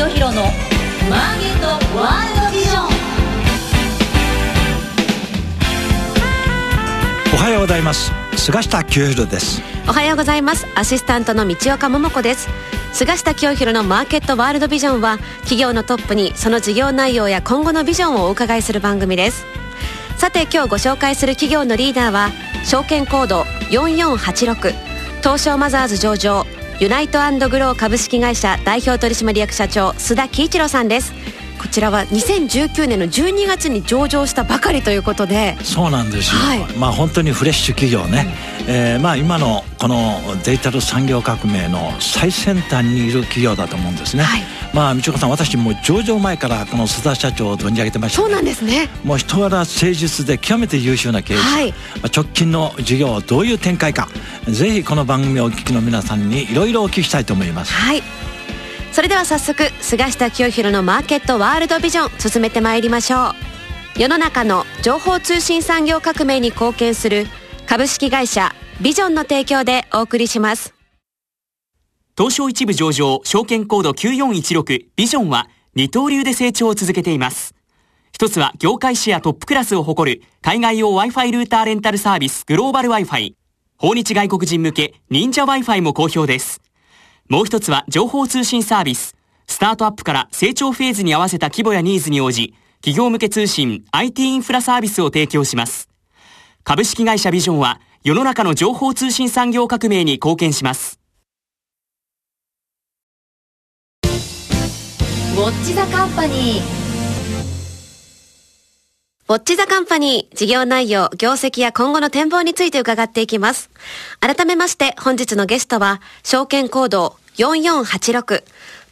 清弘のマーケットワールドビジョン。おはようございます、菅下清弘です。おはようございます、アシスタントの道岡桃子です。菅下清弘のマーケットワールドビジョンは、企業のトップにその事業内容や今後のビジョンをお伺いする番組です。さて、今日ご紹介する企業のリーダーは証券コード4486、東証マザーズ上場、ユナイト&グロー株式会社代表取締役社長、須田喜一郎さんです。こちらは2019年の12月に上場したばかりということで。そうなんですよ、はい、本当にフレッシュ企業ね、今のこのデジタル産業革命の最先端にいる企業だと思うんですね、はい。道子さん、私もう上場前からこの須田社長を存じ上げてました、ね、そうなんですね。もう人柄誠実で極めて優秀な経営者、はい。直近の事業をどういう展開か、ぜひこの番組をお聞きの皆さんにいろいろお聞きしたいと思います、はい。それでは早速、菅下清弘のマーケットワールドビジョン、進めてまいりましょう。世の中の情報通信産業革命に貢献する株式会社ビジョンの提供でお送りします。東証一部上場、証券コード9416、ビジョンは二刀流で成長を続けています。一つは業界シェアトップクラスを誇る海外用 Wi-Fi ルーターレンタルサービス、グローバル Wi-Fi。 訪日外国人向け忍者 Wi-Fi も好評です。もう一つは情報通信サービス。スタートアップから成長フェーズに合わせた規模やニーズに応じ、企業向け通信 IT インフラサービスを提供します。株式会社ビジョンは世の中の情報通信産業革命に貢献します。ウォッチザカンパニー。ウォッチザカンパニー、事業内容、業績や今後の展望について伺っていきます。改めまして本日のゲストは、証券コード4486、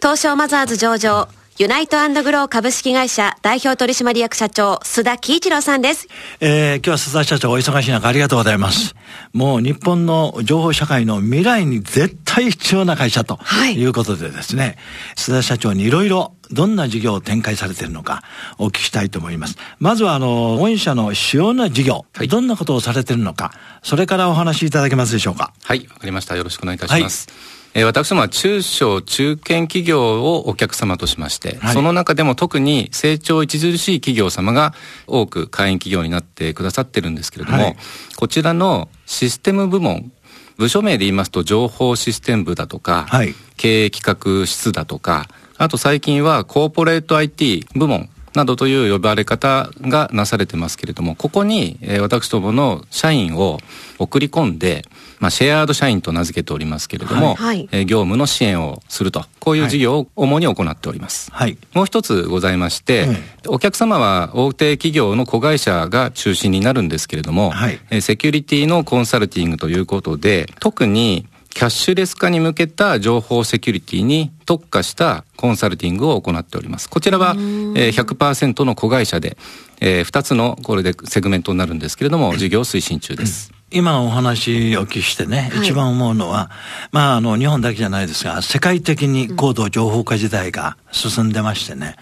東証マザーズ上場、ユナイト&グロー株式会社代表取締役社長、須田喜一郎さんです。今日は須田社長、お忙しい中ありがとうございます、うん。もう日本の情報社会の未来に絶対必要な会社ということでですね、はい、須田社長にいろいろどんな事業を展開されているのかお聞きしたいと思います。まずは御社の主要な事業、はい、どんなことをされているのか、それからお話しいただけますでしょうか。はい、わかりました。よろしくお願いいたします、はい。私どもは中小中堅企業をお客様としまして、はい、その中でも特に成長著しい企業様が多く会員企業になってくださってるんですけれども、はい、こちらのシステム部門、部署名で言いますと情報システム部だとか、はい、経営企画室だとか、あと最近はコーポレート IT 部門などという呼ばれ方がなされてますけれども、ここに私どもの社員を送り込んで、シェアード社員と名付けておりますけれども、はいはい、業務の支援をすると、こういう事業を主に行っております、はい。もう一つございまして、はい、お客様は大手企業の子会社が中心になるんですけれども、はい、セキュリティのコンサルティングということで、特にキャッシュレス化に向けた情報セキュリティに特化したコンサルティングを行っております。こちらは 100% の子会社で、2つのこれでセグメントになるんですけれども、事業推進中です。今お話をお聞きしてね、一番思うのは、日本だけじゃないですが、世界的に高度情報化時代が進んでましてね、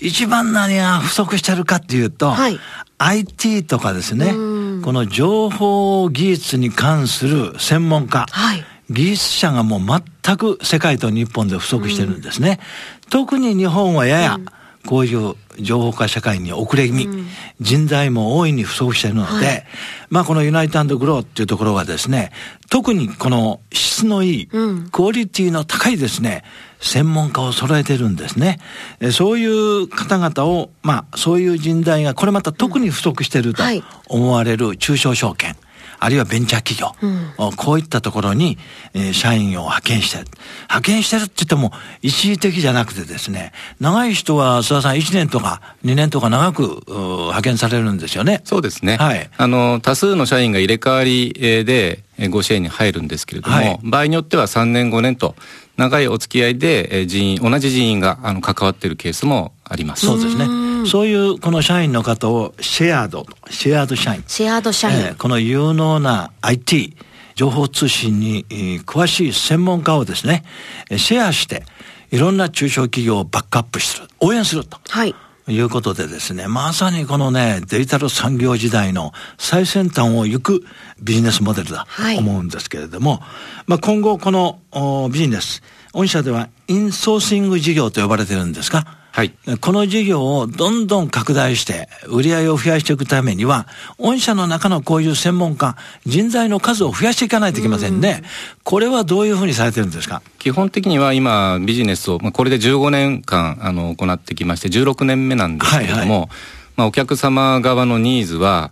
一番何が不足してるかっていうと、はい、IT とかですね、この情報技術に関する専門家、はい、技術者がもう全く世界と日本で不足してるんですね、うん。特に日本はややこういう情報化社会に遅れ気味、うん、人材も大いに不足しているので、はい、このユナイト&グローっていうところはですね、特にこの質のいい、うん、クオリティの高いですね、専門家を揃えてるんですね。そういう方々を、そういう人材がこれまた特に不足していると思われる中小証券、はい、あるいはベンチャー企業、こういったところに、社員を派遣してるって言っても一時的じゃなくてですね、長い人は須田さん1年とか2年とか長く派遣されるんですよね。そうですね、はい、多数の社員が入れ替わりでご支援に入るんですけれども、はい、場合によっては3年5年と長いお付き合いで同じ人員が関わっているケースもあります。そうですね。そういうこの社員の方をシェアード社員、この有能な IT 情報通信に詳しい専門家をですね、シェアしていろんな中小企業をバックアップする、応援すると、はい、いうことでですね、まさにこのねデジタル産業時代の最先端を行くビジネスモデルだと思うんですけれども、まあ、今後このビジネス、御社ではインソーシング事業と呼ばれてるんですか？はい、この事業をどんどん拡大して売り上げを増やしていくためには、御社の中のこういう専門家、人材の数を増やしていかないといけませんね。これはどういうふうにされてるんですか？基本的には今ビジネスをこれで15年間行ってきまして、16年目なんですけれども、はいはい、まあ、お客様側のニーズは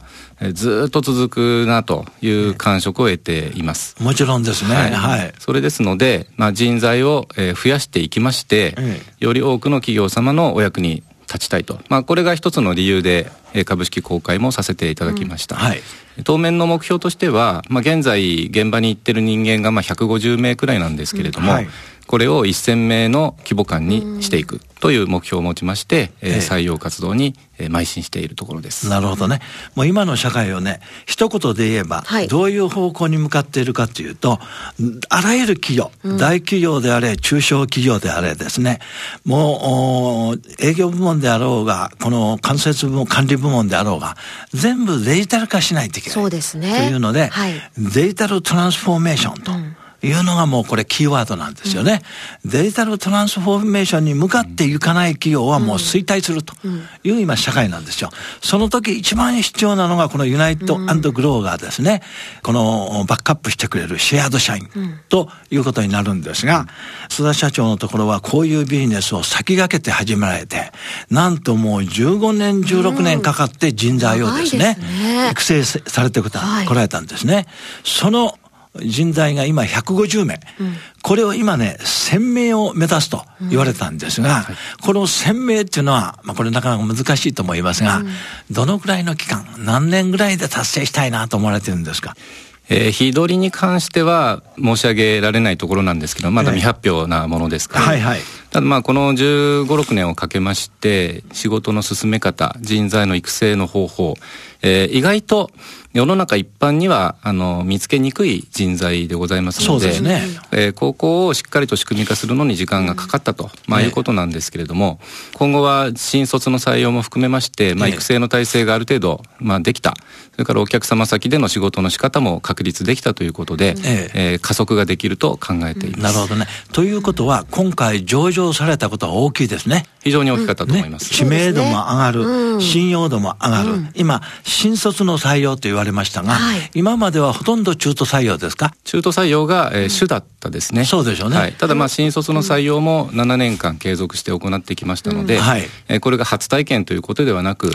ずっと続くなという感触を得ています。もちろんですね。はい。はい、それですので、まあ、人材を増やしていきまして、より多くの企業様のお役に立ちたいと。まあ、これが一つの理由で株式公開もさせていただきました。うん、はい、当面の目標としては、まあ、現在現場に行ってる人間がまあ150名くらいなんですけれども、うん、はい、これを1000名の規模感にしていくという目標を持ちまして、採用活動に邁進しているところです。なるほどね。もう今の社会をね、一言で言えば、はい、どういう方向に向かっているかというと、あらゆる企業、大企業であれ、中小企業であれですね、もう営業部門であろうが、この間接部門、管理部門であろうが、全部デジタル化しないといけない。そうですね。というので、はい、デジタルトランスフォーメーションと。いうのがもうこれキーワードなんですよね、うん、デジタルトランスフォーメーションに向かっていかない企業はもう衰退するという今社会なんですよ。その時一番必要なのがこのユナイト&グローがですね、このバックアップしてくれるシェアード社員ということになるんですが、須田社長のところはこういうビジネスを先駆けて始められて、なんともう15年16年かかって人材をですね、育成されてこられたんですね。その人材が今150名、これを今ね1000名を目指すと言われたんですが、はい、この1000名っていうのは、まあ、これなかなか難しいと思いますが、どのくらいの期間、何年ぐらいで達成したいなと思われてるんですか？日取りに関しては申し上げられないところなんですけど、まだ未発表なものですから、はいはい、ただまあこの15、6年をかけまして仕事の進め方、人材の育成の方法、意外と世の中一般には見つけにくい人材でございますので、そうですね、高校をしっかりと仕組み化するのに時間がかかったと、まあ、いうことなんですけれども、今後は新卒の採用も含めまして、まあ、育成の体制がある程度、まあ、できた、それからお客様先での仕事の仕方も確立できたということで、加速ができると考えています。なるほどね。ということは今回上場されたことは大きいですね。非常に大きかったと思います、ね、知名度も上がる、信用度も上がる、今新卒の採用と言われましたが、はい、今まではほとんど中途採用ですか？中途採用が、主だったですね。そうでしょうね、はい、ただまあ新卒の採用も7年間継続して行ってきましたので、これが初体験ということではなく、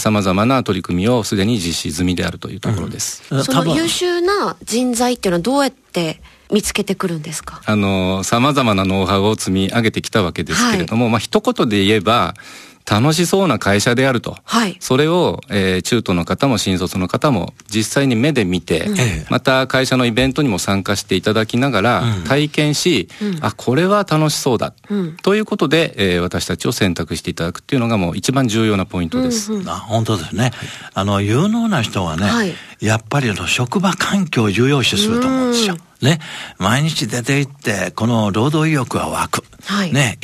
様々な取り組みをすでに実施済みであるというところです、その優秀な人材っていうのはどうやって見つけてくるんですか？様々なノウハウを積み上げてきたわけですけれども、まあ一言で言えば楽しそうな会社であると、それを、中途の方も新卒の方も実際に目で見て、また会社のイベントにも参加していただきながら体験し、あ、これは楽しそうだ、ということで、私たちを選択していただくっていうのがもう一番重要なポイントです、あ、本当ですね、有能な人はね、やっぱり職場環境を重要視すると思うんですよね。毎日出て行ってこの労働意欲は湧く、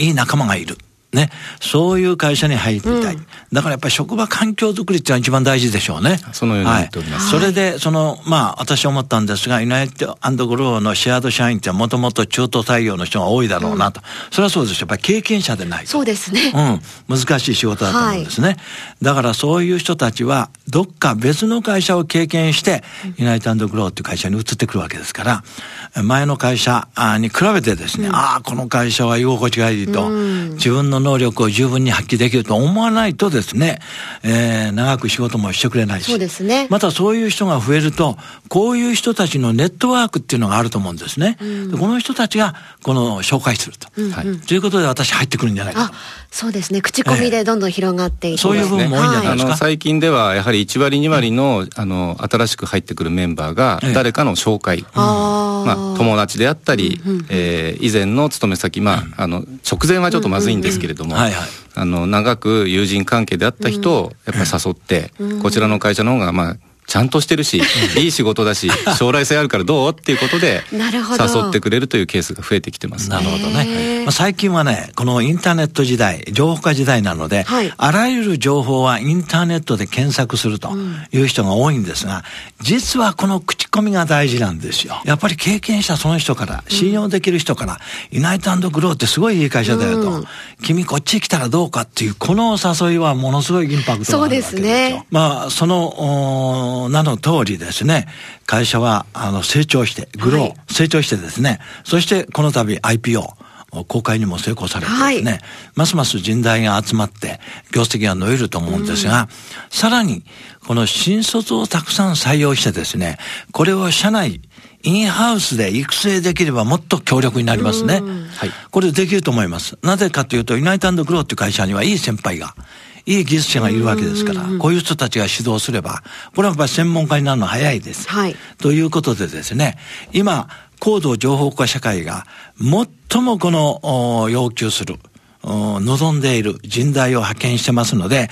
いい仲間がいるね、そういう会社に入りたい、だからやっぱり職場環境づくりっていうのは一番大事でしょうね。そのように言っております、それでまあ私思ったんですが、ユナイト&グローのシェアード社員ってもともと中途採用の人が多いだろうなと、それはそうです。やっぱり経験者でないと、そうですね、難しい仕事だと思うんですね、だからそういう人たちはどっか別の会社を経験してユナイト&グローっていう会社に移ってくるわけですから、前の会社に比べてですね、ああこの会社は居心地がいいと、自分の能力を十分に発揮できると思わないとですね、長く仕事もしてくれないし、そうですね、またそういう人が増えるとこういう人たちのネットワークっていうのがあると思うんですね、でこの人たちがこの紹介すると、ということで私入ってくるんじゃないかと。そうですね、口コミでどんどん広がっていく、そういう部分も多いんじゃないですか、最近ではやはり1割2割 の、新しく入ってくるメンバーが誰かの紹介、まあ、友達であったり、以前の勤め先、まあ、直前はちょっとまずいんですけど、長く友人関係であった人をやっぱり誘って、こちらの会社の方がまあチちゃんとしてるしいい仕事だし将来性あるからどうっていうことで誘ってくれるというケースが増えてきてます。なるほどね。まあ、最近はねこのインターネット時代情報化時代なので、はい、あらゆる情報はインターネットで検索するという人が多いんですが、実はこの口コミが大事なんですよ。やっぱり経験したその人から信用できる人から、ユナイト&グローってすごいいい会社だよと、君こっち来たらどうかっていうこの誘いはものすごいインパクトがあるわけですよ。そうですね。まあその名の通りですね、会社は成長してグロー、はい、成長してですね、そしてこの度 IPO 公開にも成功されてですね、はい、ますます人材が集まって業績が伸びると思うんですが、さらにこの新卒をたくさん採用してですね、これを社内インハウスで育成できればもっと強力になりますね。はい、これできると思います。なぜかというと、ユナイト&グローっていう会社にはいい先輩が、いい技術者がいるわけですから、こういう人たちが指導すれば、これはやっぱり専門家になるの早いです。はい、ということでですね、今、高度情報化社会が最もこの要求する、望んでいる人材を派遣してますので、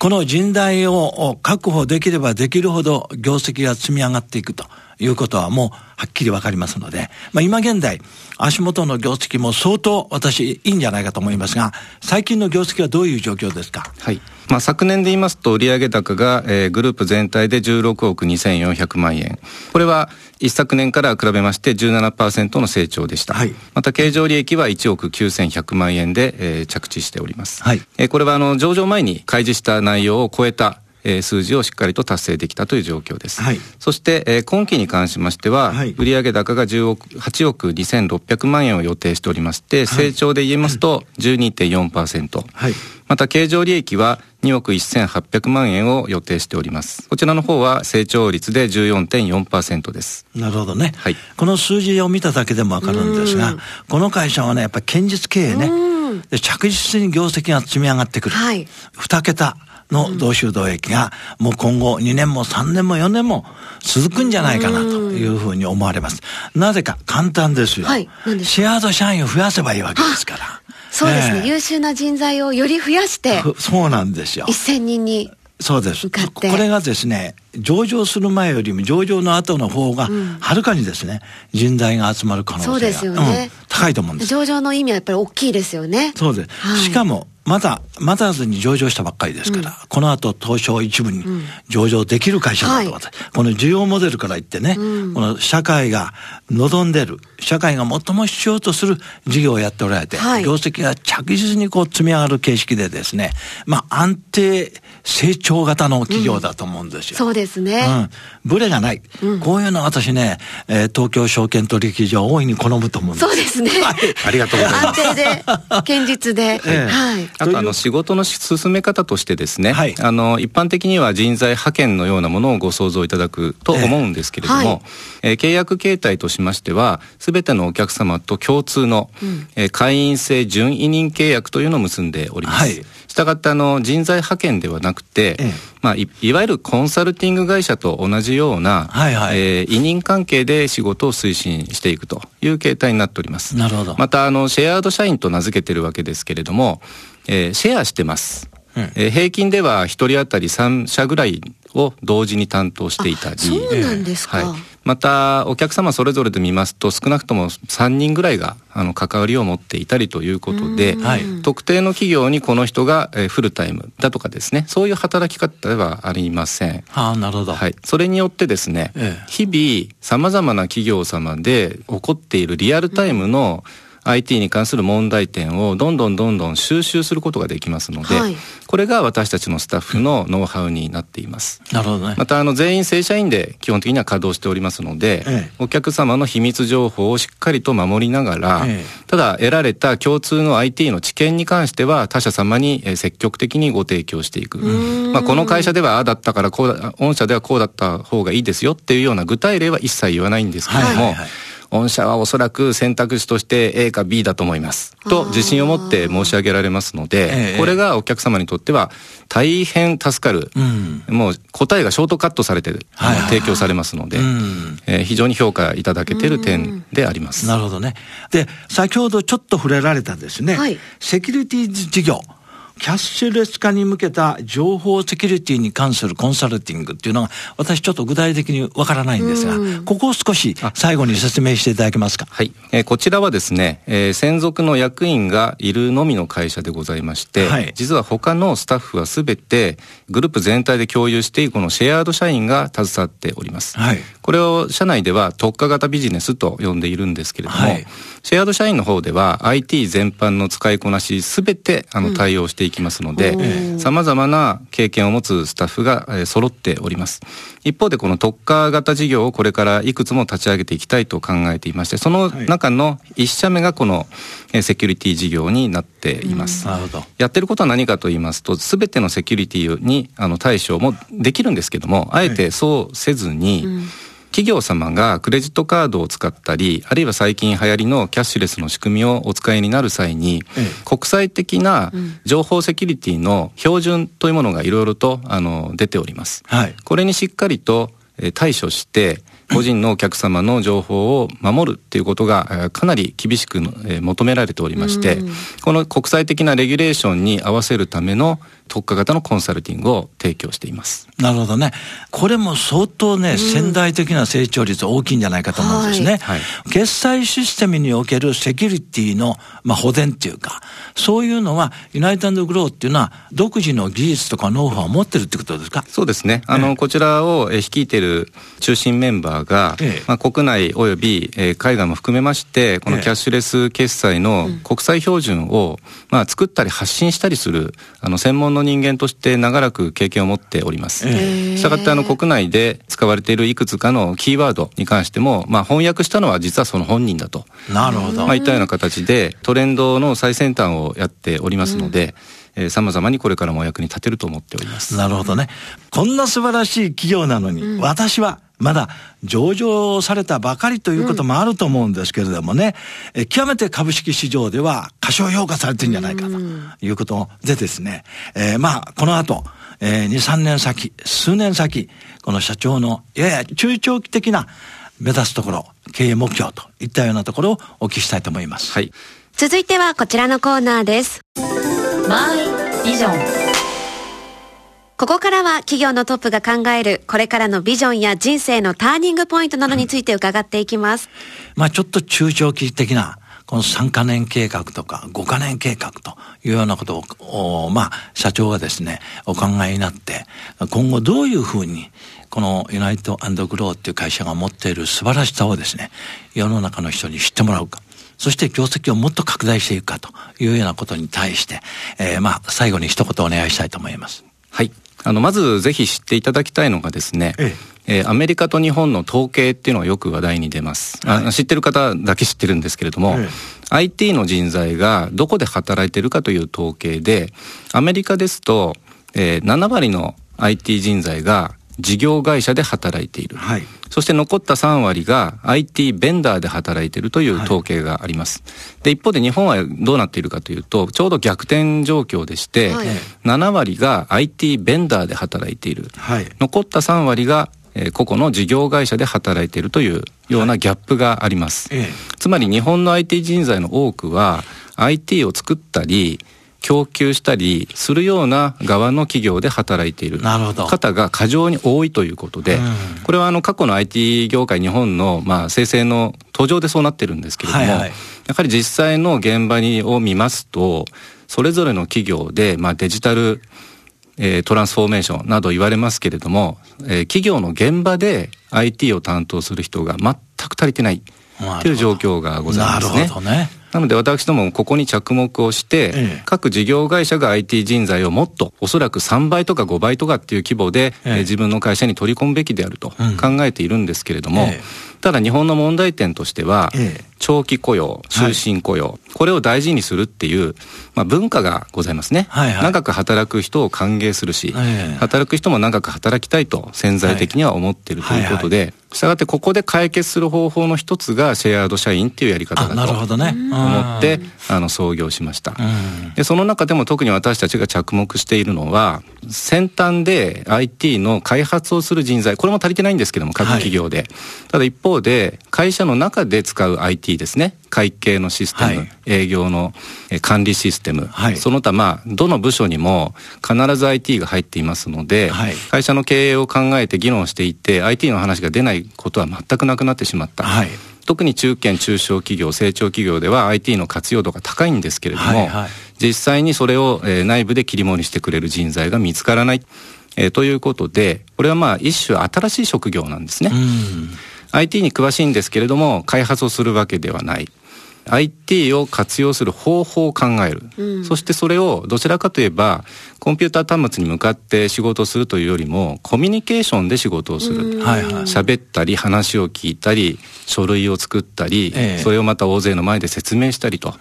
この人材を確保できればできるほど業績が積み上がっていくということはもうはっきりわかりますので、まあ今現在足元の業績も相当私いいんじゃないかと思いますが、最近の業績はどういう状況ですか？はい。まあ昨年で言いますと売上高が、グループ全体で16億2400万円。これは一昨年から比べまして 17% の成長でした。はい、また経常利益は1億9100万円で、着地しております。はい。これは上場前に開示した内容を超えた数字をしっかりと達成できたという状況です。はい、そして、今期に関しましては、はい、売上高が8億2600万円を予定しておりまして、はい、成長で言えますと 12.4%、はい、また経常利益は2億1800万円を予定しております。こちらの方は成長率で 14.4% です。なるほどね。はい、この数字を見ただけでもわかるんですが、この会社はねやっぱり堅実経営ね、で着実に業績が積み上がってくる、はい、2桁の同収同益がもう今後2年も3年も4年も続くんじゃないかなというふうに思われます。なぜか簡単ですよ。はい、シェアード社員を増やせばいいわけですから。そうですね、優秀な人材をより増やしてそうなんですよ。1000人にそうです。これがですね上場する前よりも上場の後の方がはるかにですね、人材が集まる可能性がそうですよね、高いと思うんです。上場の意味はやっぱり大きいですよね。そうです。はい、しかもまだずに上場したばっかりですから、この後東証一部に上場できる会社だと、はい、この需要モデルから言ってね、この社会が望んでる、社会が最も必要とする事業をやっておられて、はい、業績が着実にこう積み上がる形式でですね、まあ安定成長型の企業だと思うんですよ。そうですね。ブレがない。こういうのは私ね、東京証券取引所を大いに好むと思うんです。そうですね。はい、ありがとうございます。安定で堅実で、はい。あと仕事の進め方としてですね、はい、一般的には人材派遣のようなものをご想像いただくと思うんですけれども、はい、契約形態としましては全てのお客様と共通の、会員制準委任契約というのを結んでおります。はい、したがって人材派遣ではなくて、まあ、いわゆるコンサルティング会社と同じような、はいはい、委任関係で仕事を推進していくという形態になっております。なるほど。またシェアード社員と名付けているわけですけれども、シェアしてます。平均では1人当たり3社ぐらいを同時に担当していたり。そうなんですか。はい、またお客様それぞれで見ますと少なくとも3人ぐらいが関わりを持っていたりということで、特定の企業にこの人がフルタイムだとかですね、そういう働き方ではありません。ああ、なるほど。はい、それによってですね、日々さまざまな企業様で起こっているリアルタイムのIT に関する問題点をどんどん収集することができますので、はい、これが私たちのスタッフのノウハウになっています。なるほどね。また全員正社員で基本的には稼働しておりますので、お客様の秘密情報をしっかりと守りながら、ただ得られた共通の IT の知見に関しては他社様に積極的にご提供していく、まあ、この会社ではああだったから御社ではこうだった方がいいですよっていうような具体例は一切言わないんですけども、御社はおそらく選択肢として A か B だと思いますと自信を持って申し上げられますので、これがお客様にとっては大変助かる、もう答えがショートカットされて提供されますので、非常に評価いただけている点であります。なるほどね。で、先ほどちょっと触れられたですね、セキュリティ事業、キャッシュレス化に向けた情報セキュリティに関するコンサルティングっていうのが私ちょっと具体的にわからないんですが、ここを少し最後に説明していただけますか。はい、こちらはですね、専属の役員がいるのみの会社でございまして、はい、実は他のスタッフはすべてグループ全体で共有しているこのシェアード社員が携わっております、はい、これを社内では特化型ビジネスと呼んでいるんですけれども、はい、シェアード社員の方では IT 全般の使いこなしすべて対応していきますので、様々な経験を持つスタッフが揃っております。一方でこの特化型事業をこれからいくつも立ち上げていきたいと考えていまして、その中の1社目がこのセキュリティ事業になっています、なるほど。やってることは何かと言いますと、すべてのセキュリティに対処もできるんですけども、あえてそうせずに、企業様がクレジットカードを使ったり、あるいは最近流行りのキャッシュレスの仕組みをお使いになる際に、国際的な情報セキュリティの標準というものがいろいろと出ております、はい、これにしっかりと対処して個人のお客様の情報を守るということがかなり厳しく求められておりまして、この国際的なレギュレーションに合わせるための特化型のコンサルティングを提供しています。なるほどね。これも相当ね、潜在的な成長率大きいんじゃないかと思うんですね、はい、決済システムにおけるセキュリティの、保全っていうかそういうのはユナイト&グローっていうのは独自の技術とかノウハウを持ってるってことですか。そうですね、こちらを率いている中心メンバーが、国内および海外も含めましてこのキャッシュレス決済の国際標準を、作ったり発信したりする専門の人間として長らく経験を持っております。したがって国内で使われているいくつかのキーワードに関しても、翻訳したのは実はその本人だと。なるほど。いったような形でトレンドの最先端をやっておりますので、様々にこれからもお役に立てると思っております。なるほどね。こんな素晴らしい企業なのに、私はまだ上場されたばかりということもあると思うんですけれどもね、極めて株式市場では過小評価されてるんじゃないかということでですね、この後、2、3年先、数年先、この社長のやや中長期的な目指すところ、経営目標といったようなところをお聞きしたいと思います。はい。続いてはこちらのコーナーです。マイビジョン。ここからは企業のトップが考えるこれからのビジョンや人生のターニングポイントなどについて伺っていきます。ちょっと中長期的なこの3カ年計画とか5カ年計画というようなことを社長がですねお考えになって、今後どういうふうにこのユナイト&グローっていう会社が持っている素晴らしさをですね世の中の人に知ってもらうか、そして業績をもっと拡大していくかというようなことに対して、最後に一言お願いしたいと思います。はい。まずぜひ知っていただきたいのがですね、アメリカと日本の統計っていうのはよく話題に出ます、知ってる方だけ知ってるんですけれども、IT の人材がどこで働いてるかという統計で、アメリカですと、7割の IT 人材が事業会社で働いている、そして残った3割が IT ベンダーで働いているという統計があります、で一方で日本はどうなっているかというと、ちょうど逆転状況でして、7割が IT ベンダーで働いている、残った3割が個々の事業会社で働いているというようなギャップがあります、つまり日本の IT 人材の多くは IT を作ったり供給したりするような側の企業で働いている方が過剰に多いということで、これは過去の IT 業界日本の生成の途上でそうなってるんですけれども、やはり実際の現場を見ますと、それぞれの企業でデジタルトランスフォーメーションなど言われますけれども、企業の現場で IT を担当する人が全く足りてないという状況がございますね。なるほどね。なので私どもここに着目をして、各事業会社が IT 人材をもっとおそらく3倍とか5倍とかっていう規模で、自分の会社に取り込むべきであると考えているんですけれども、ただ日本の問題点としては、長期雇用、終身雇用、これを大事にするっていう、文化がございますね、長く働く人を歓迎するし、働く人も長く働きたいと潜在的には思っているということで、したがってここで解決する方法の一つがシェアード社員っていうやり方だと思って創業しました。でその中でも特に私たちが着目しているのは、先端で IT の開発をする人材、これも足りてないんですけども各企業で、ただ一方で会社の中で使う IT IT ですね、会計のシステム、はい、営業の管理システム、はい、その他どの部署にも必ず IT が入っていますので、はい、会社の経営を考えて議論していて IT の話が出ないことは全くなくなってしまった、はい、特に中堅中小企業成長企業では IT の活用度が高いんですけれども、はいはい、実際にそれを内部で切り盛りしてくれる人材が見つからない、ということで、これは一種新しい職業なんですね。IT に詳しいんですけれども開発をするわけではない、 IT を活用する方法を考える、そしてそれをどちらかといえばコンピューター端末に向かって仕事をするというよりもコミュニケーションで仕事をする、喋ったり話を聞いたり書類を作ったり、それをまた大勢の前で説明したりと、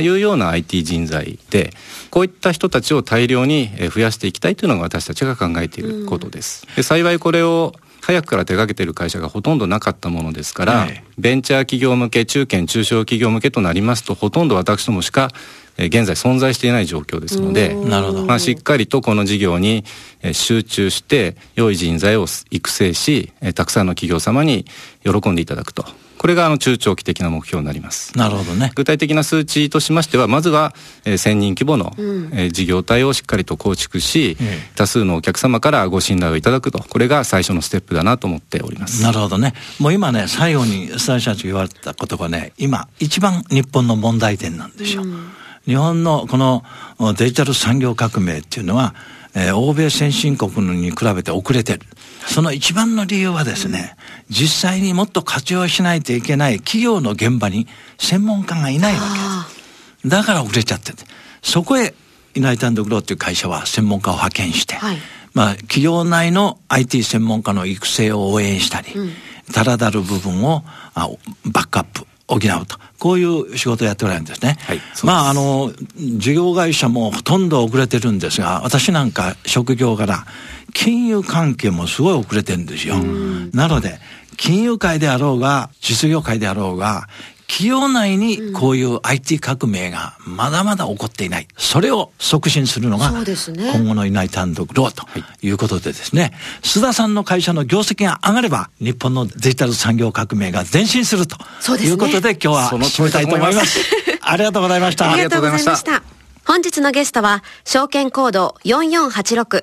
いうような IT 人材で、こういった人たちを大量に増やしていきたいというのが私たちが考えていることです、で幸いこれを早くから手掛けている会社がほとんどなかったものですから、ベンチャー企業向け、中堅中小企業向けとなりますと、ほとんど私どもしか現在存在していない状況ですので、しっかりとこの事業に集中して良い人材を育成し、たくさんの企業様に喜んでいただくと、これが中長期的な目標になります。なるほどね。具体的な数値としましては、まずは1000人規模の事業体をしっかりと構築し、多数のお客様からご信頼をいただくと、これが最初のステップだなと思っております。なるほどね。もう今ね、最後に須田社長言われたことがね、今一番日本の問題点なんですよ、日本のこのデジタル産業革命っていうのは、欧米先進国に比べて遅れてる。その一番の理由はですね、実際にもっと活用しないといけない企業の現場に専門家がいないわけだから遅れちゃってる。そこへユナイト&グローっていう会社は専門家を派遣して、企業内の IT 専門家の育成を応援したり、足らざる部分をバックアップ補うと、こういう仕事をやっておられるんですね、です事業会社もほとんど遅れてるんですが、私なんか職業柄金融関係もすごい遅れてるんですよ。なので金融界であろうが実業界であろうが、企業内にこういう IT 革命がまだまだ起こっていない、それを促進するのが今後のユナイト&グローということでですね、須田さんの会社の業績が上がれば日本のデジタル産業革命が前進するということで、今日は締めたいと思います。ありがとうございました。ありがとうございました。本日のゲストは証券コード4486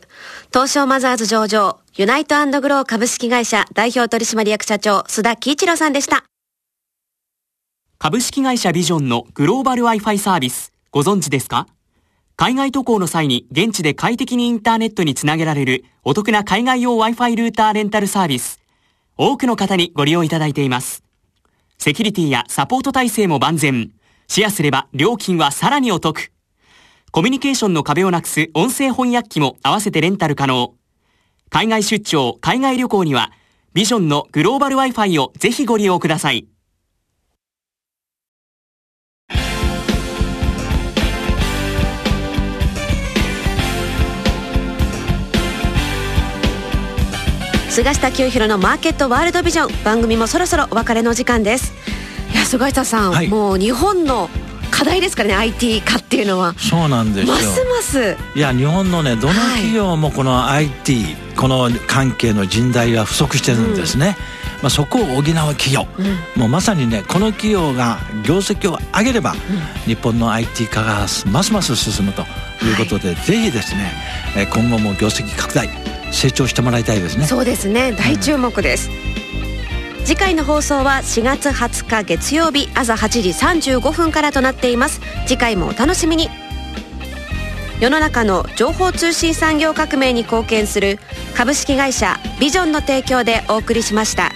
東証マザーズ上場ユナイト&グロー株式会社代表取締役社長須田喜一郎さんでした。株式会社ビジョンのグローバル Wi-Fi サービス、ご存知ですか？海外渡航の際に現地で快適にインターネットにつなげられるお得な海外用 Wi-Fi ルーターレンタルサービス。多くの方にご利用いただいています。セキュリティやサポート体制も万全。シェアすれば料金はさらにお得。コミュニケーションの壁をなくす音声翻訳機も合わせてレンタル可能。海外出張、海外旅行にはビジョンのグローバル Wi-Fi をぜひご利用ください。菅下清弘のマーケットワールドビジョン、番組もそろそろお別れの時間です。いや菅下さん、もう日本の課題ですからね、 IT 化っていうのは。そうなんですよ、ますます。いや日本のね、どの企業もこの IT、この関係の人材が不足してるんですね、そこを補う企業、もうまさにね、この企業が業績を上げれば、日本の IT 化がますます進むということで、ぜひですね、今後も業績拡大成長してもらいたいですね。そうですね、大注目です、次回の放送は4月20日月曜日朝8時35分からとなっています。次回もお楽しみに。世の中の情報通信産業革命に貢献する株式会社ビジョンの提供でお送りしました。